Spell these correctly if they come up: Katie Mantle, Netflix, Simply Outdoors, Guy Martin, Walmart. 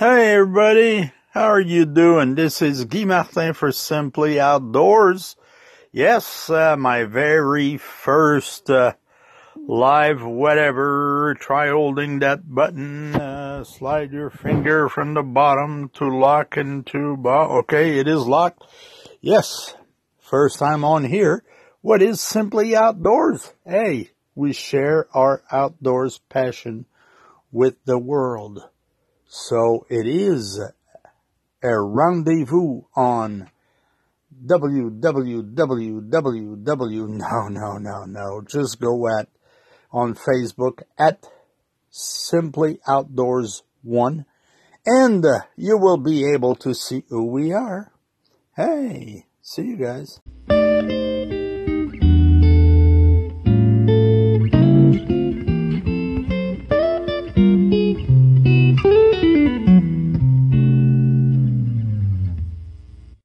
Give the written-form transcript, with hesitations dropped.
Hey everybody, how are you doing? This is Guy Martin for Simply Outdoors. Yes, my very first live whatever. Try holding that button. Slide your finger from the bottom to lock into bar. Okay, it is locked. Yes, first time on here. What is Simply Outdoors? Hey, we share our outdoors passion with the world. So it is a rendezvous on just go on Facebook at Simply Outdoors 1, and you will be able to see who we are. Hey, see you guys.